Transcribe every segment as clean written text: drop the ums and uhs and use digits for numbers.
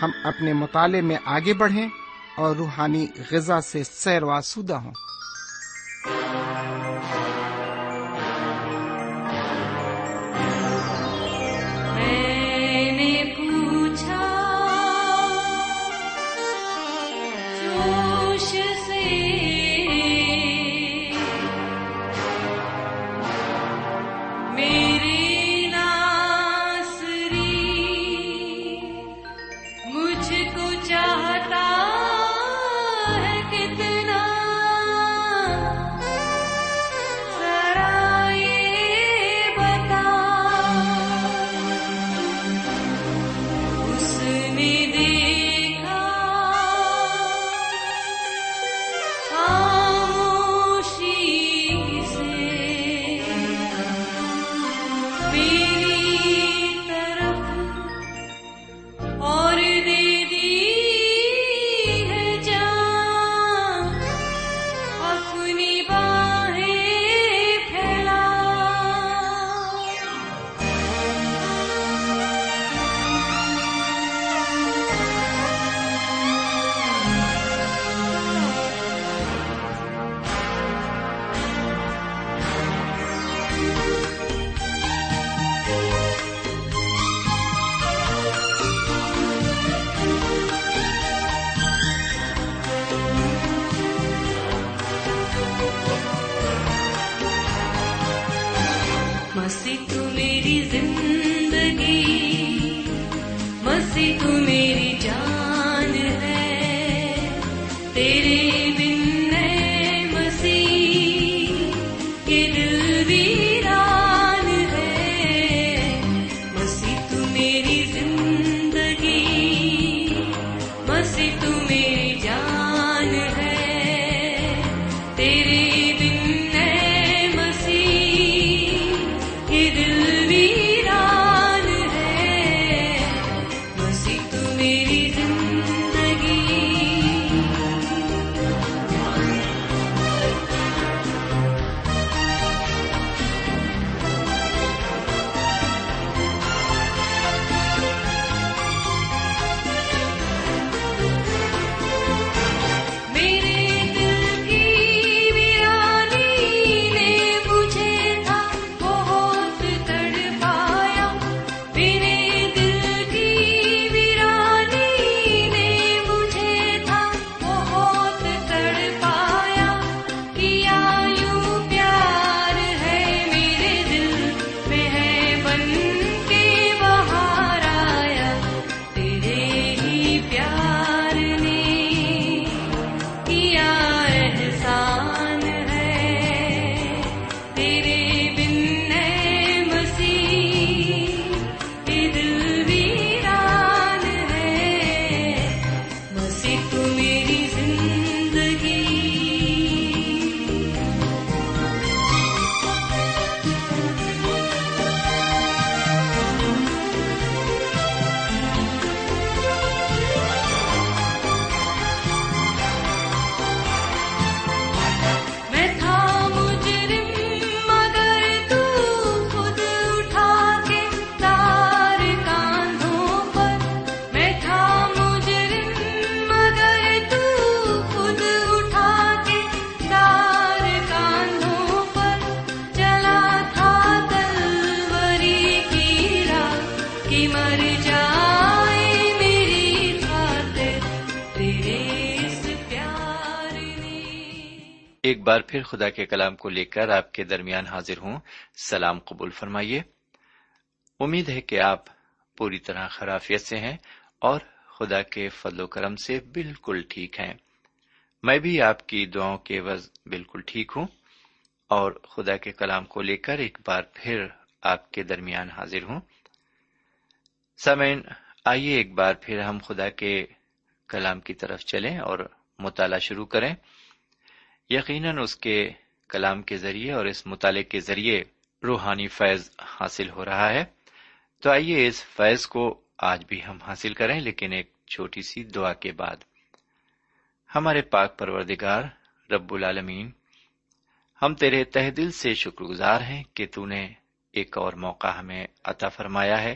ہم اپنے مطالعے میں آگے بڑھیں اور روحانی غذا سے سیر و آسودہ ہوں۔ ایک بار پھر خدا کے کلام کو لے کر آپ کے درمیان حاضر ہوں. سلام قبول فرمائیے. امید ہے کہ آپ پوری طرح خیریت سے ہیں اور خدا کے فضل و کرم سے بالکل ٹھیک ہیں. میں بھی آپ کی دعاؤں کے عوض بالکل ٹھیک ہوں اور خدا کے کلام کو لے کر ایک بار پھر آپ کے درمیان حاضر ہوں. سامعین، آئیے ایک بار پھر ہم خدا کے کلام کی طرف چلیں اور مطالعہ شروع کریں. یقیناً اس کے کلام کے ذریعے اور اس مطالعے کے ذریعے روحانی فیض حاصل ہو رہا ہے، تو آئیے اس فیض کو آج بھی ہم حاصل کریں، لیکن ایک چھوٹی سی دعا کے بعد. ہمارے پاک پروردگار رب العالمین، ہم تیرے تہ دل سے شکر گزار ہیں کہ تو نے ایک اور موقع ہمیں عطا فرمایا ہے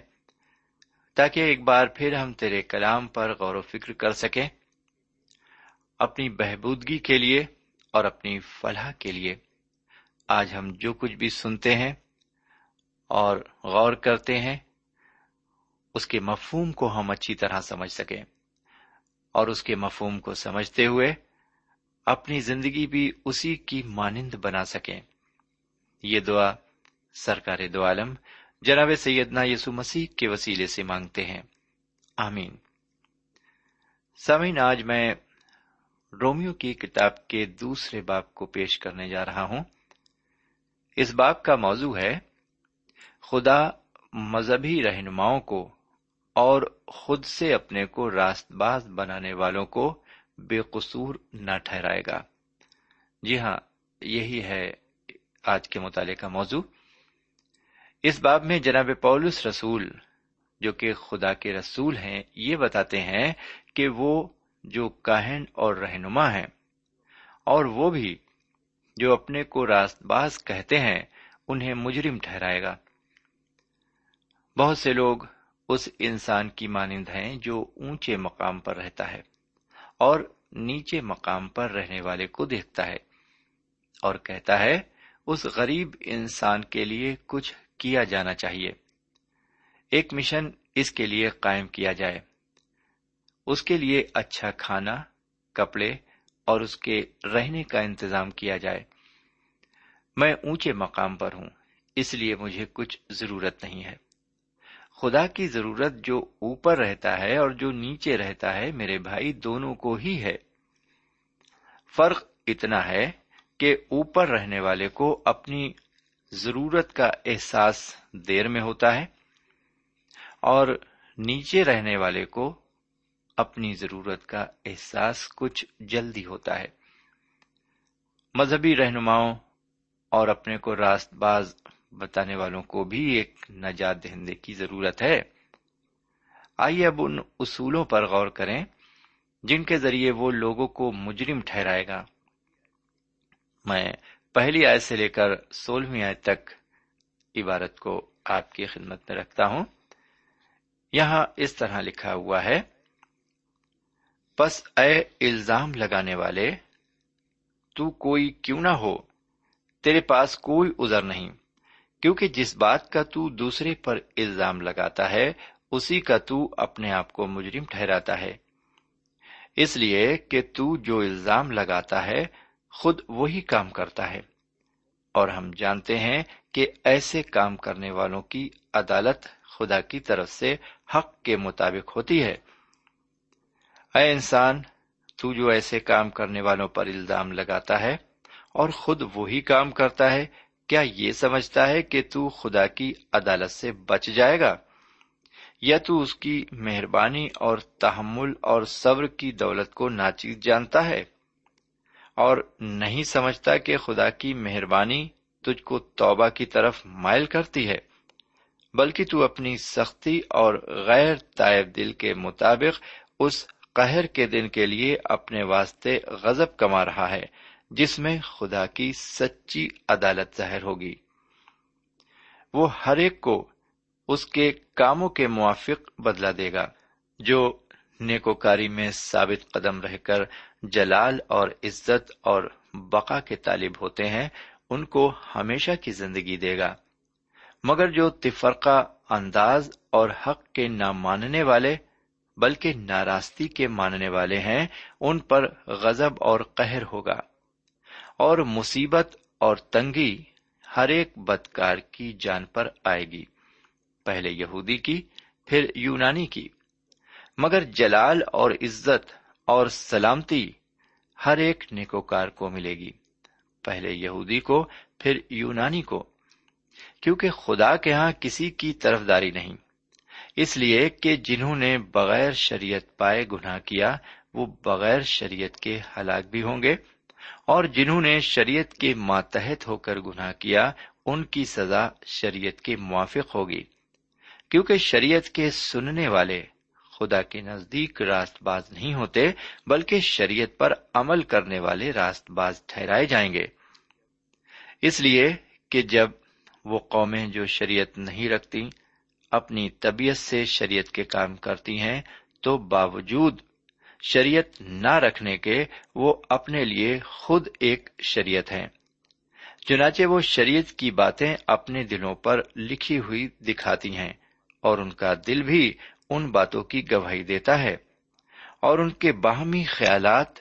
تاکہ ایک بار پھر ہم تیرے کلام پر غور و فکر کر سکیں، اپنی بہبودگی کے لیے اور اپنی فلاح کے لیے. آج ہم جو کچھ بھی سنتے ہیں اور غور کرتے ہیں اس کے مفہوم کو ہم اچھی طرح سمجھ سکیں، اور اس کے مفہوم کو سمجھتے ہوئے اپنی زندگی بھی اسی کی مانند بنا سکیں. یہ دعا سرکار دو عالم جناب سیدنا یسو مسیح کے وسیلے سے مانگتے ہیں، آمین. سامعین، آج میں رومیوں کی کتاب کے دوسرے باب کو پیش کرنے جا رہا ہوں. اس باب کا موضوع ہے خدا مذہبی رہنماؤں کو اور خود سے اپنے کو راست باز بنانے والوں کو بے قصور نہ ٹھہرائے گا. جی ہاں، یہی ہے آج کے مطالعے کا موضوع. اس باب میں جناب پولس رسول جو کہ خدا کے رسول ہیں، یہ بتاتے ہیں کہ وہ جو کاہن اور رہنما ہیں اور وہ بھی جو اپنے کو راست باز کہتے ہیں انہیں مجرم ٹھہرائے گا. بہت سے لوگ اس انسان کی مانند ہیں جو اونچے مقام پر رہتا ہے اور نیچے مقام پر رہنے والے کو دیکھتا ہے اور کہتا ہے اس غریب انسان کے لیے کچھ کیا جانا چاہیے، ایک مشن اس کے لیے قائم کیا جائے، اس کے لیے اچھا کھانا، کپڑے اور اس کے رہنے کا انتظام کیا جائے. میں اونچے مقام پر ہوں اس لیے مجھے کچھ ضرورت نہیں ہے. خدا کی ضرورت جو اوپر رہتا ہے اور جو نیچے رہتا ہے میرے بھائی دونوں کو ہی ہے. فرق اتنا ہے کہ اوپر رہنے والے کو اپنی ضرورت کا احساس دیر میں ہوتا ہے اور نیچے رہنے والے کو اپنی ضرورت کا احساس کچھ جلدی ہوتا ہے. مذہبی رہنماؤں اور اپنے کو راست باز بتانے والوں کو بھی ایک نجات دہندے کی ضرورت ہے. آئیے اب ان اصولوں پر غور کریں جن کے ذریعے وہ لوگوں کو مجرم ٹھہرائے گا. میں پہلی آیت سے لے کر 16ویں آیت تک عبارت کو آپ کی خدمت میں رکھتا ہوں. یہاں اس طرح لکھا ہوا ہے، پس اے الزام لگانے والے، تو کوئی کیوں نہ ہو، تیرے پاس کوئی عذر نہیں، کیونکہ جس بات کا تو دوسرے پر الزام لگاتا ہے اسی کا تو اپنے آپ کو مجرم ٹھہراتا ہے، اس لیے کہ تو جو الزام لگاتا ہے خود وہی کام کرتا ہے، اور ہم جانتے ہیں کہ ایسے کام کرنے والوں کی عدالت خدا کی طرف سے حق کے مطابق ہوتی ہے. اے انسان، تو جو ایسے کام کرنے والوں پر الزام لگاتا ہے اور خود وہی کام کرتا ہے، کیا یہ سمجھتا ہے کہ تو خدا کی عدالت سے بچ جائے گا؟ یا تو اس کی مہربانی اور تحمل اور صبر کی دولت کو ناچیز جانتا ہے اور نہیں سمجھتا کہ خدا کی مہربانی تجھ کو توبہ کی طرف مائل کرتی ہے، بلکہ تو اپنی سختی اور غیر تائب دل کے مطابق اس قہر کے دن کے لیے اپنے واسطے غضب کما رہا ہے جس میں خدا کی سچی عدالت ظاہر ہوگی. وہ ہر ایک کو اس کے کاموں کے موافق بدلہ دے گا جو نیکوکاری میں ثابت قدم رہ کر جلال اور عزت اور بقا کے طالب ہوتے ہیں، ان کو ہمیشہ کی زندگی دے گا. مگر جو تفرقہ انداز اور حق کے نہ ماننے والے بلکہ ناراستی کے ماننے والے ہیں، ان پر غضب اور قہر ہوگا، اور مصیبت اور تنگی ہر ایک بدکار کی جان پر آئے گی، پہلے یہودی کی پھر یونانی کی، مگر جلال اور عزت اور سلامتی ہر ایک نیکوکار کو ملے گی، پہلے یہودی کو پھر یونانی کو، کیونکہ خدا کے ہاں کسی کی طرف داری نہیں، اس لیے کہ جنہوں نے بغیر شریعت پائے گناہ کیا وہ بغیر شریعت کے ہلاک بھی ہوں گے، اور جنہوں نے شریعت کے ماتحت ہو کر گناہ کیا ان کی سزا شریعت کے موافق ہوگی، کیونکہ شریعت کے سننے والے خدا کے نزدیک راست باز نہیں ہوتے، بلکہ شریعت پر عمل کرنے والے راست باز ٹھہرائے جائیں گے، اس لیے کہ جب وہ قومیں جو شریعت نہیں رکھتی اپنی طبیعت سے شریعت کے کام کرتی ہیں، تو باوجود شریعت نہ رکھنے کے وہ اپنے لیے خود ایک شریعت ہیں، چنانچہ وہ شریعت کی باتیں اپنے دلوں پر لکھی ہوئی دکھاتی ہیں، اور ان کا دل بھی ان باتوں کی گواہی دیتا ہے، اور ان کے باہمی خیالات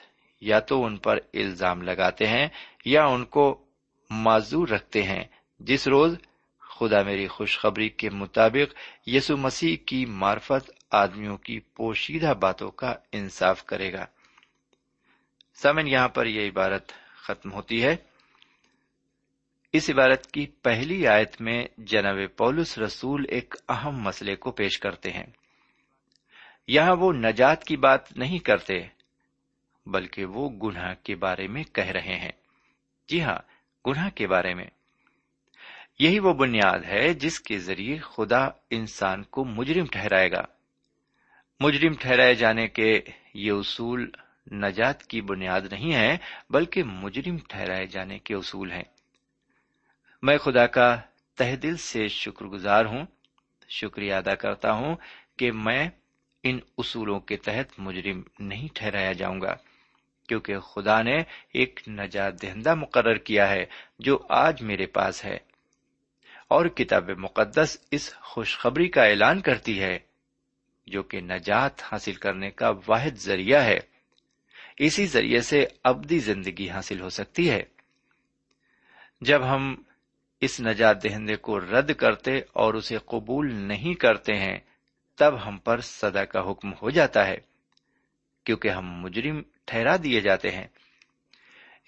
یا تو ان پر الزام لگاتے ہیں یا ان کو معذور رکھتے ہیں۔ جس روز خدا میری خوشخبری کے مطابق یسوع مسیح کی معرفت آدمیوں کی پوشیدہ باتوں کا انصاف کرے گا۔ سامن، یہاں پر یہ عبارت ختم ہوتی ہے۔ اس عبارت کی پہلی آیت میں جناب پولس رسول ایک اہم مسئلے کو پیش کرتے ہیں۔ یہاں وہ نجات کی بات نہیں کرتے، بلکہ وہ گناہ کے بارے میں کہہ رہے ہیں۔ جی ہاں، گناہ کے بارے میں۔ یہی وہ بنیاد ہے جس کے ذریعے خدا انسان کو مجرم ٹھہرائے گا۔ مجرم ٹھہرائے جانے کے یہ اصول نجات کی بنیاد نہیں ہے، بلکہ مجرم ٹھہرائے جانے کے اصول ہیں۔ میں خدا کا تہ دل سے شکر گزار ہوں، شکریہ ادا کرتا ہوں کہ میں ان اصولوں کے تحت مجرم نہیں ٹھہرایا جاؤں گا، کیونکہ خدا نے ایک نجات دہندہ مقرر کیا ہے جو آج میرے پاس ہے، اور کتاب مقدس اس خوشخبری کا اعلان کرتی ہے جو کہ نجات حاصل کرنے کا واحد ذریعہ ہے۔ اسی ذریعے سے ابدی زندگی حاصل ہو سکتی ہے۔ جب ہم اس نجات دہندے کو رد کرتے اور اسے قبول نہیں کرتے ہیں، تب ہم پر سزا کا حکم ہو جاتا ہے، کیونکہ ہم مجرم ٹھہرا دیے جاتے ہیں۔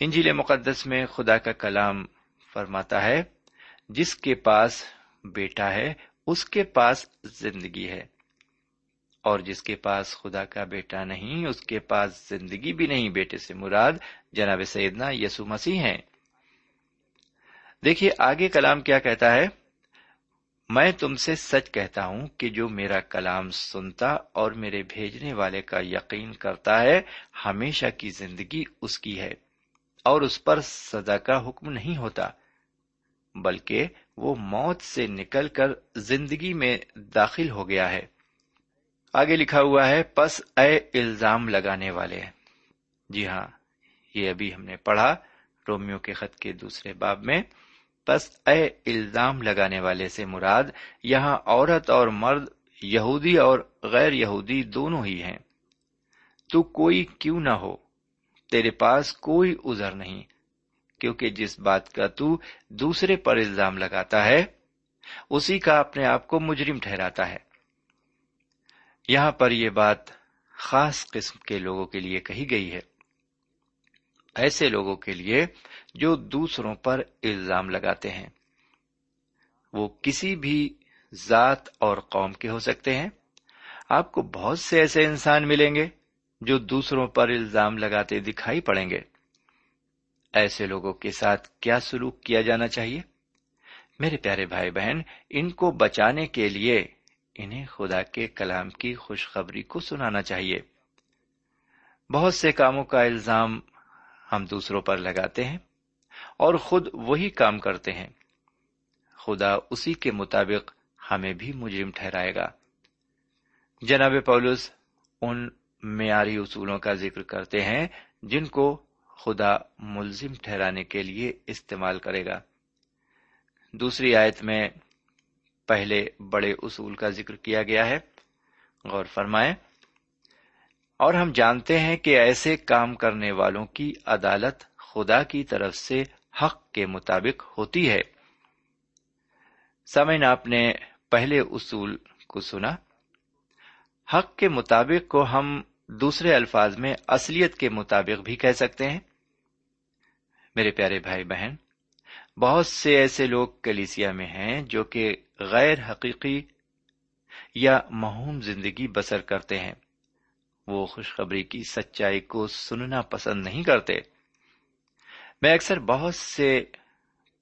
انجیل مقدس میں خدا کا کلام فرماتا ہے، جس کے پاس بیٹا ہے اس کے پاس زندگی ہے، اور جس کے پاس خدا کا بیٹا نہیں اس کے پاس زندگی بھی نہیں۔ بیٹے سے مراد جناب سیدنا یسوع مسیح ہیں۔ دیکھیے آگے کلام کیا کہتا ہے، میں تم سے سچ کہتا ہوں کہ جو میرا کلام سنتا اور میرے بھیجنے والے کا یقین کرتا ہے، ہمیشہ کی زندگی اس کی ہے، اور اس پر سزا کا حکم نہیں ہوتا، بلکہ وہ موت سے نکل کر زندگی میں داخل ہو گیا ہے۔ آگے لکھا ہوا ہے، پس اے الزام لگانے والے۔ جی ہاں، یہ ابھی ہم نے پڑھا رومیوں کے خط کے دوسرے باب میں۔ پس اے الزام لگانے والے سے مراد یہاں عورت اور مرد، یہودی اور غیر یہودی دونوں ہی ہیں۔ تو کوئی کیوں نہ ہو، تیرے پاس کوئی عذر نہیں، کیونکہ جس بات کا تو دوسرے پر الزام لگاتا ہے اسی کا اپنے آپ کو مجرم ٹھہراتا ہے۔ یہاں پر یہ بات خاص قسم کے لوگوں کے لیے کہی گئی ہے، ایسے لوگوں کے لیے جو دوسروں پر الزام لگاتے ہیں۔ وہ کسی بھی ذات اور قوم کے ہو سکتے ہیں۔ آپ کو بہت سے ایسے انسان ملیں گے جو دوسروں پر الزام لگاتے دکھائی پڑیں گے۔ ایسے لوگوں کے ساتھ کیا سلوک کیا جانا چاہیے؟ میرے پیارے بھائی بہن، ان کو بچانے کے لیے انہیں خدا کے کلام کی خوشخبری کو سنانا چاہیے۔ بہت سے کاموں کا الزام ہم دوسروں پر لگاتے ہیں اور خود وہی کام کرتے ہیں۔ خدا اسی کے مطابق ہمیں بھی مجرم ٹھہرائے گا۔ جناب پولس ان معیاری اصولوں کا ذکر کرتے ہیں جن کو خدا ملزم ٹھہرانے کے لیے استعمال کرے گا۔ دوسری آیت میں پہلے بڑے اصول کا ذکر کیا گیا ہے، غور فرمائیں، اور ہم جانتے ہیں کہ ایسے کام کرنے والوں کی عدالت خدا کی طرف سے حق کے مطابق ہوتی ہے۔ سامعین، آپ نے پہلے اصول کو سنا۔ حق کے مطابق کو ہم دوسرے الفاظ میں اصلیت کے مطابق بھی کہہ سکتے ہیں۔ میرے پیارے بھائی بہن، بہت سے ایسے لوگ کلیسیا میں ہیں جو کہ غیر حقیقی یا مہوم زندگی بسر کرتے ہیں۔ وہ خوشخبری کی سچائی کو سننا پسند نہیں کرتے۔ میں اکثر بہت سے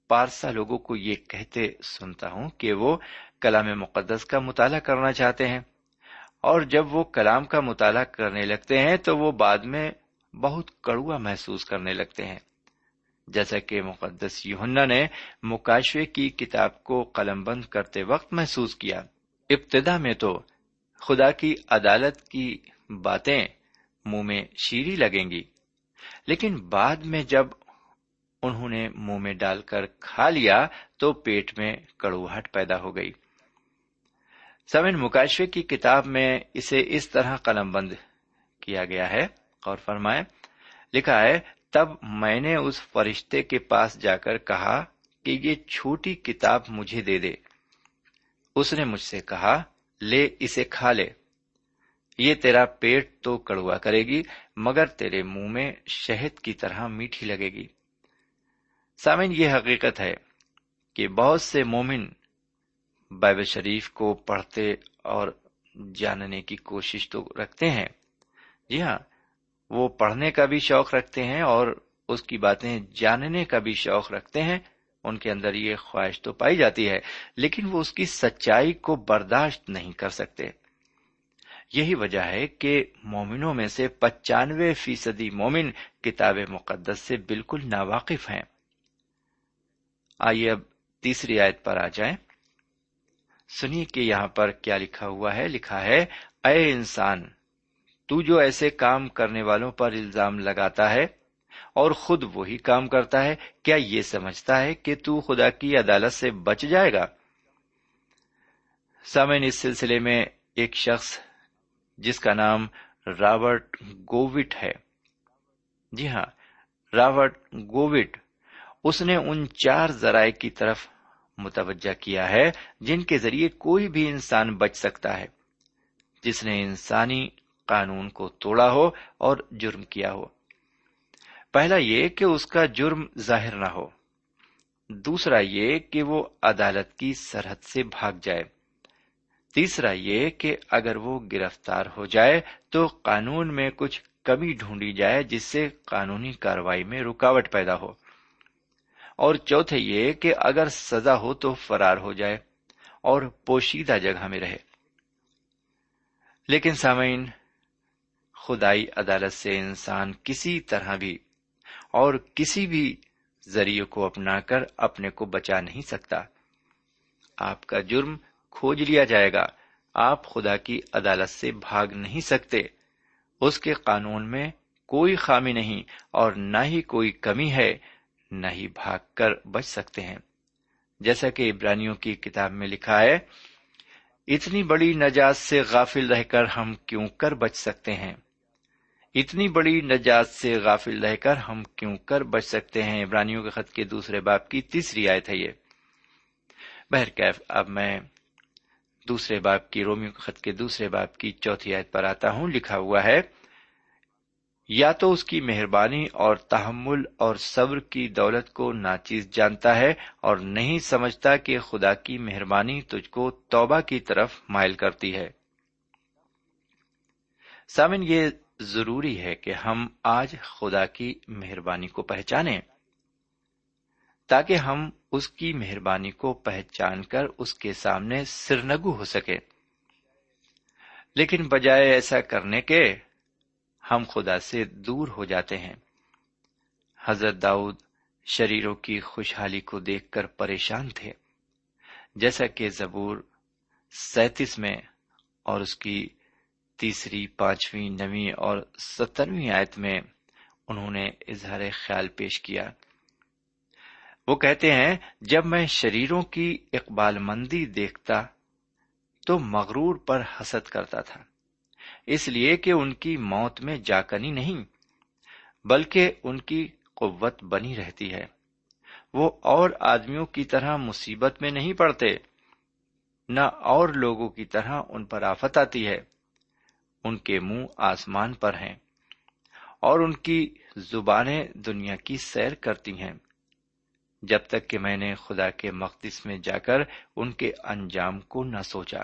پارسا لوگوں کو یہ کہتے سنتا ہوں کہ وہ کلام مقدس کا مطالعہ کرنا چاہتے ہیں، اور جب وہ کلام کا مطالعہ کرنے لگتے ہیں تو وہ بعد میں بہت کڑوا محسوس کرنے لگتے ہیں، جیسا کہ مقدس یوحنا نے مکاشفے کی کتاب کو قلم بند کرتے وقت محسوس کیا۔ ابتدا میں تو خدا کی عدالت کی باتیں منہ میں شیریں لگیں گی، لیکن بعد میں جب انہوں نے منہ میں ڈال کر کھا لیا تو پیٹ میں کڑوہٹ پیدا ہو گئی۔ سامن، مکاشفے کی کتاب میں اسے اس طرح قلم بند کیا گیا ہے، غور فرمائیں، لکھا ہے، تب میں نے اس فرشتے کے پاس جا کر کہا کہ یہ چھوٹی کتاب مجھے دے دے۔ اس نے مجھ سے کہا، لے اسے کھا لے، یہ تیرا پیٹ تو کڑوا کرے گی مگر تیرے منہ میں شہد کی طرح میٹھی لگے گی۔ سامعین، یہ حقیقت ہے کہ بہت سے مومن بائبل شریف کو پڑھتے اور جاننے کی کوشش تو رکھتے ہیں، جی ہاں، وہ پڑھنے کا بھی شوق رکھتے ہیں اور اس کی باتیں جاننے کا بھی شوق رکھتے ہیں، ان کے اندر یہ خواہش تو پائی جاتی ہے، لیکن وہ اس کی سچائی کو برداشت نہیں کر سکتے۔ یہی وجہ ہے کہ مومنوں میں سے 95% مومن کتاب مقدس سے بالکل ناواقف ہیں۔ آئیے اب تیسری آیت پر آ جائیں، سنیے کہ یہاں پر کیا لکھا ہوا ہے۔ لکھا ہے، اے انسان، تو جو ایسے کام کرنے والوں پر الزام لگاتا ہے اور خود وہی کام کرتا ہے، کیا یہ سمجھتا ہے کہ تو خدا کی عدالت سے بچ جائے گا؟ سامعین، اس سلسلے میں ایک شخص جس کا نام رابرٹ گووٹ ہے، جی ہاں، رابرٹ گووٹ، اس نے ان 4 ذرائع کی طرف متوجہ کیا ہے جن کے ذریعے کوئی بھی انسان بچ سکتا ہے جس نے انسانی قانون کو توڑا ہو اور جرم کیا ہو۔ پہلا یہ کہ اس کا جرم ظاہر نہ ہو، دوسرا یہ کہ وہ عدالت کی سرحد سے بھاگ جائے، تیسرا یہ کہ اگر وہ گرفتار ہو جائے تو قانون میں کچھ کمی ڈھونڈی جائے جس سے قانونی کارروائی میں رکاوٹ پیدا ہو، اور چوتھے یہ کہ اگر سزا ہو تو فرار ہو جائے اور پوشیدہ جگہ میں رہے۔ لیکن سامعین، خدائی عدالت سے انسان کسی طرح بھی اور کسی بھی ذریعے کو اپنا کر اپنے کو بچا نہیں سکتا۔ آپ کا جرم کھوج لیا جائے گا، آپ خدا کی عدالت سے بھاگ نہیں سکتے، اس کے قانون میں کوئی خامی نہیں اور نہ ہی کوئی کمی ہے، نہ ہی بھاگ کر بچ سکتے ہیں، جیسا کہ عبرانیوں کی کتاب میں لکھا ہے، اتنی بڑی نجات سے غافل رہ کر ہم کیوں کر بچ سکتے ہیں، اتنی بڑی نجات سے غافل رہ کر ہم کیوں کر بچ سکتے ہیں۔ عبرانیوں کے خط کے 2 باب کی 3 آیت ہے یہ۔ بہرکیف، اب میں 2 باب کی، رومیوں کے خط کے 2 باب کی 4 آیت پر آتا ہوں۔ لکھا ہوا ہے، یا تو اس کی مہربانی اور تحمل اور صبر کی دولت کو ناچیز جانتا ہے اور نہیں سمجھتا کہ خدا کی مہربانی تجھ کو توبہ کی طرف مائل کرتی ہے۔ سامن، یہ ضروری ہے کہ ہم آج خدا کی مہربانی کو پہچانیں تاکہ ہم اس کی مہربانی کو پہچان کر اس کے سامنے سرنگو ہو سکیں، لیکن بجائے ایسا کرنے کے ہم خدا سے دور ہو جاتے ہیں۔ حضرت داؤد شریروں کی خوشحالی کو دیکھ کر پریشان تھے، جیسا کہ زبور 37 میں اور اس کی 3، 5، 9 اور 17 آیت میں انہوں نے اظہار خیال پیش کیا۔ وہ کہتے ہیں، جب میں شریروں کی اقبال مندی دیکھتا تو مغرور پر حسد کرتا تھا، اس لیے کہ ان کی موت میں جاکنی نہیں بلکہ ان کی قوت بنی رہتی ہے۔ وہ اور آدمیوں کی طرح مصیبت میں نہیں پڑتے، نہ اور لوگوں کی طرح ان پر آفت آتی ہے۔ ان کے منہ آسمان پر ہیں اور ان کی زبانیں دنیا کی سیر کرتی ہیں۔ جب تک کہ میں نے خدا کے مقدس میں جا کر ان کے انجام کو نہ سوچا۔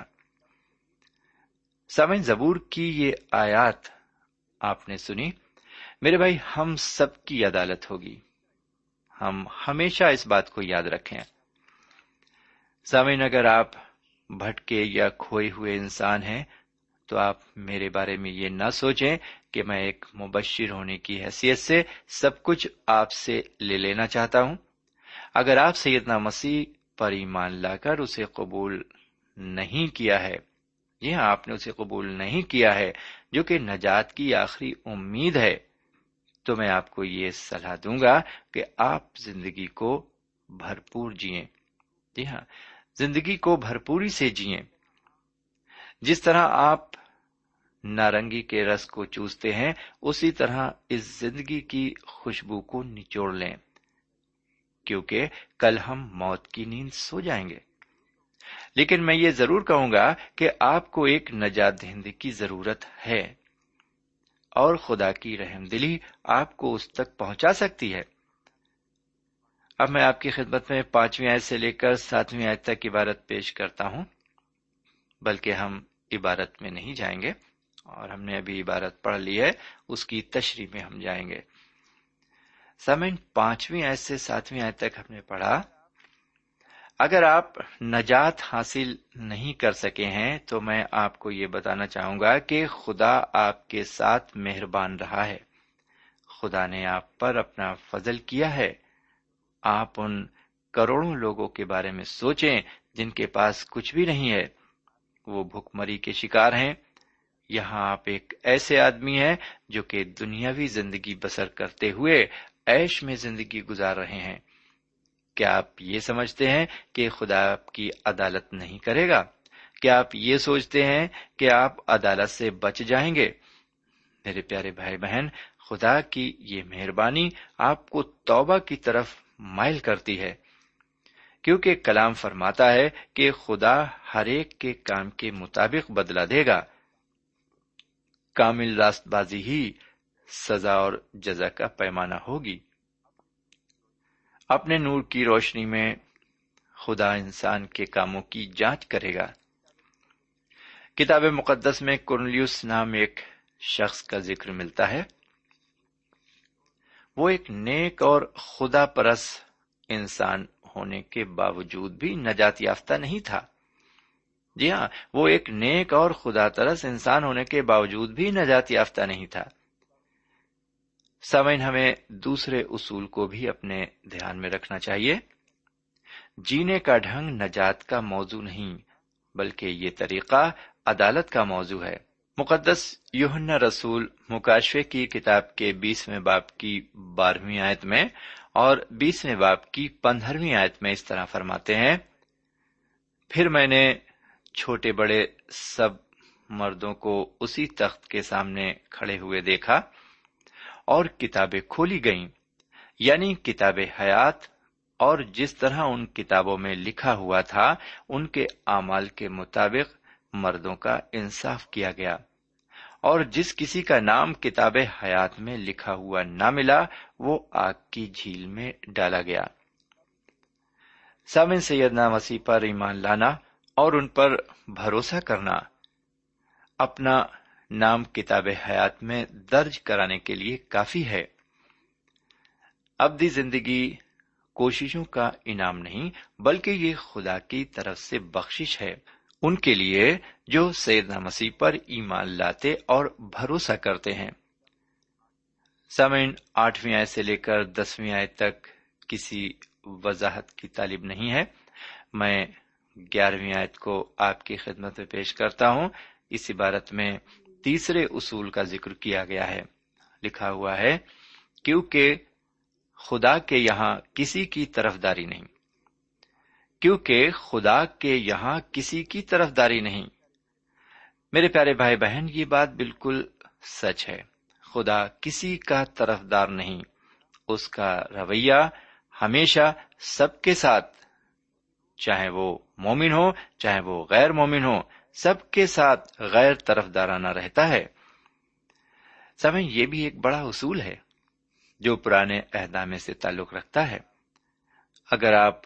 سامعین، زبور کی یہ آیات آپ نے سنی۔ میرے بھائی، ہم سب کی عدالت ہوگی، ہم ہمیشہ اس بات کو یاد رکھیں۔ سامعین، اگر آپ بھٹکے یا کھوئے ہوئے انسان ہیں تو آپ میرے بارے میں یہ نہ سوچیں کہ میں ایک مبشر ہونے کی حیثیت سے سب کچھ آپ سے لے لینا چاہتا ہوں۔ اگر آپ سیدنا مسیح پر ایمان لا کر اسے قبول نہیں کیا ہے، یہ آپ نے اسے قبول نہیں کیا ہے جو کہ نجات کی آخری امید ہے، تو میں آپ کو یہ صلاح دوں گا کہ آپ زندگی کو بھرپور جیئیں۔ جی ہاں، زندگی کو بھرپوری سے جیئیں۔ جس طرح آپ نارنگی کے رس کو چوستے ہیں، اسی طرح اس زندگی کی خوشبو کو نچوڑ لیں، کیونکہ کل ہم موت کی نیند سو جائیں گے۔ لیکن میں یہ ضرور کہوں گا کہ آپ کو ایک نجات دہندے کی ضرورت ہے، اور خدا کی رحم دلی آپ کو اس تک پہنچا سکتی ہے۔ اب میں آپ کی خدمت میں 5ویں آیت سے لے کر 7ویں آیت تک عبارت پیش کرتا ہوں، بلکہ ہم عبارت میں نہیں جائیں گے، اور ہم نے ابھی عبارت پڑھ لی ہے، اس کی تشریح میں ہم جائیں گے۔ سامعین، 5ویں آیت سے 7ویں آیت تک ہم نے پڑھا، اگر آپ نجات حاصل نہیں کر سکے ہیں تو میں آپ کو یہ بتانا چاہوں گا کہ خدا آپ کے ساتھ مہربان رہا ہے، خدا نے آپ پر اپنا فضل کیا ہے۔ آپ ان کروڑوں لوگوں کے بارے میں سوچیں جن کے پاس کچھ بھی نہیں ہے، وہ بھکمری کے شکار ہیں۔ یہاں آپ ایک ایسے آدمی ہیں جو کہ دنیاوی زندگی بسر کرتے ہوئے عیش میں زندگی گزار رہے ہیں۔ کیا آپ یہ سمجھتے ہیں کہ خدا آپ کی عدالت نہیں کرے گا؟ کیا آپ یہ سوچتے ہیں کہ آپ عدالت سے بچ جائیں گے؟ میرے پیارے بھائی بہن، خدا کی یہ مہربانی آپ کو توبہ کی طرف مائل کرتی ہے، کیونکہ کلام فرماتا ہے کہ خدا ہر ایک کے کام کے مطابق بدلہ دے گا۔ کامل راست بازی ہی سزا اور جزا کا پیمانہ ہوگی۔ اپنے نور کی روشنی میں خدا انسان کے کاموں کی جانچ کرے گا۔ کتاب مقدس میں کرنیلیس نام ایک شخص کا ذکر ملتا ہے۔ وہ ایک نیک اور خدا پرس انسان ہونے کے باوجود بھی نجات یافتہ نہیں تھا۔ جی ہاں، وہ ایک نیک اور خدا ترس انسان ہونے کے باوجود بھی نجات یافتہ نہیں تھا۔ سامعین، ہمیں دوسرے اصول کو بھی اپنے دھیان میں رکھنا چاہیے۔ جینے کا ڈھنگ نجات کا موضوع نہیں، بلکہ یہ طریقہ عدالت کا موضوع ہے۔ مقدس یوحنا رسول مکاشفے کی کتاب کے 20ویں باب کی 12ویں آیت میں اور 20ویں باب کی 15ویں آیت میں اس طرح فرماتے ہیں، پھر میں نے چھوٹے بڑے سب مردوں کو اسی تخت کے سامنے کھڑے ہوئے دیکھا اور کتابیں کھولی گئیں، یعنی کتاب حیات، اور جس طرح ان کتابوں میں لکھا ہوا تھا ان کے اعمال کے مطابق مردوں کا انصاف کیا گیا، اور جس کسی کا نام کتاب حیات میں لکھا ہوا نہ ملا وہ آگ کی جھیل میں ڈالا گیا۔ سامعین، سیدنا مسیح پر ایمان لانا اور ان پر بھروسہ کرنا، اپنا نام کتاب حیات میں درج کرانے کے لیے کافی ہے۔ ابدی زندگی کوششوں کا انعام نہیں، بلکہ یہ خدا کی طرف سے بخشش ہے ان کے لیے جو سیدنا مسیح پر ایمان لاتے اور بھروسہ کرتے ہیں۔ سامعین، 8ویں آیت سے لے کر 10ویں آیت تک کسی وضاحت کی طالب نہیں ہے، میں 11ویں آیت کو آپ کی خدمت میں پیش کرتا ہوں۔ اس عبارت میں تیسرے اصول کا ذکر کیا گیا ہے، لکھا ہوا ہے، کیونکہ خدا کے یہاں کسی کی طرفداری نہیں، کیونکہ خدا کے یہاں کسی کی طرفداری نہیں۔ میرے پیارے بھائی بہن، یہ بات بالکل سچ ہے، خدا کسی کا طرفدار نہیں اس کا رویہ ہمیشہ سب کے ساتھ، چاہے وہ مومن ہو چاہے وہ غیر مومن ہو، سب کے ساتھ غیر طرف دارانہ رہتا ہے۔ سمجھیں، یہ بھی ایک بڑا اصول ہے جو پرانے عہدنامے سے تعلق رکھتا ہے۔ اگر آپ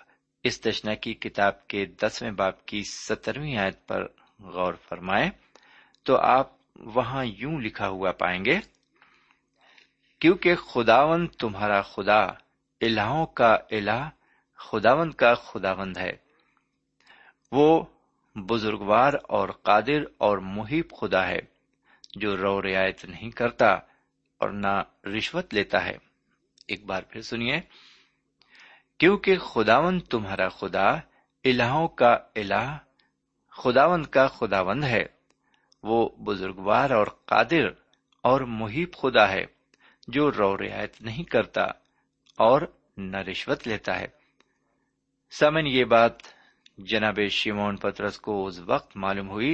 اس تشنہ کی کتاب کے 10ویں باب کی 17ویں آیت پر غور فرمائیں تو آپ وہاں یوں لکھا ہوا پائیں گے، کیونکہ خداوند تمہارا خدا الہوں کا الہ، خداوند کا خداوند ہے، وہ بزرگوار اور قادر اور محب خدا ہے، جو رو رعایت نہیں کرتا اور نہ رشوت لیتا ہے۔ ایک بار پھر سنیے، کیونکہ خداوند تمہارا خدا الہوں کا الہ، خداوند کا خداوند ہے، وہ بزرگوار اور قادر اور محب خدا ہے، جو رو رعایت نہیں کرتا اور نہ رشوت لیتا ہے۔ سامن، یہ بات جناب شیمون پترس کو اس وقت معلوم ہوئی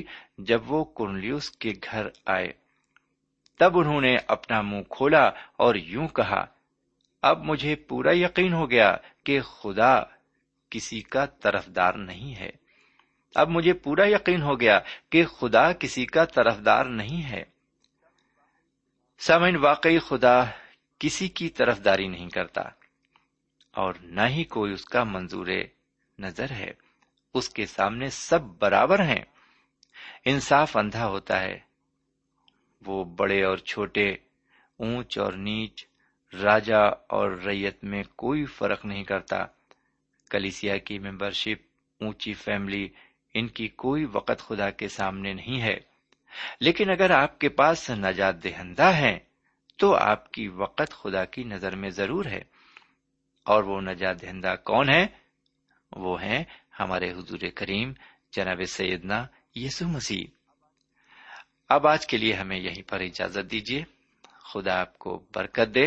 جب وہ کرنیلیس کے گھر آئے۔ تب انہوں نے اپنا منہ کھولا اور یوں کہا، اب مجھے پورا یقین ہو گیا کہ خدا کسی کا طرفدار نہیں ہے، اب مجھے پورا یقین ہو گیا کہ خدا کسی کا طرفدار نہیں ہے۔ سامعین، واقعی خدا کسی کی طرفداری نہیں کرتا اور نہ ہی کوئی اس کا منظور نظر ہے۔ اس کے سامنے سب برابر ہیں۔ انصاف اندھا ہوتا ہے، وہ بڑے اور چھوٹے، اونچ اور نیچ، راجا اور ریت میں کوئی فرق نہیں کرتا۔ کلیسیا کی ممبرشپ، اونچی فیملی، ان کی کوئی وقت خدا کے سامنے نہیں ہے۔ لیکن اگر آپ کے پاس نجات دہندہ ہیں تو آپ کی وقت خدا کی نظر میں ضرور ہے۔ اور وہ نجات دہندہ کون ہے؟ وہ ہیں ہمارے حضور کریم جناب سیدنا یسو مسیح۔ اب آج کے لیے ہمیں یہیں پر اجازت دیجیے۔ خدا آپ کو برکت دے،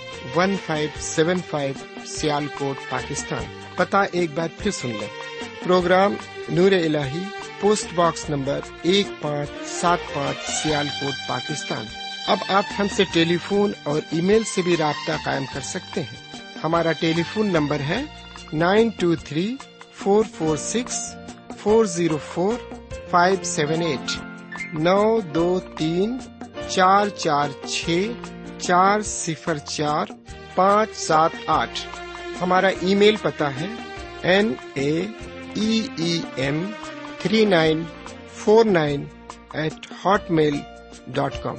1575، سیال کوٹ، پاکستان۔ پتہ ایک بار پھر سن لیں، پروگرام نور الٰہی، post box number 1575، Sialkot, Pakistan. اب آپ ہم سے ٹیلی فون اور ای میل سے بھی رابطہ قائم کر سکتے ہیں۔ ہمارا ٹیلی فون نمبر ہے 923446404578، 923446404578۔ ہمارا ای میل پتہ ہے naeem3949@hotmail.com،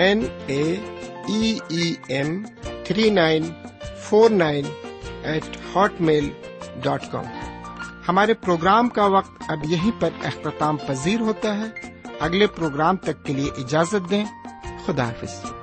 naeem3949@hotmail.com۔ ہمارے پروگرام کا وقت اب یہیں پر اختتام پذیر ہوتا ہے۔ اگلے پروگرام تک کے لیے اجازت دیں، خدا حافظ۔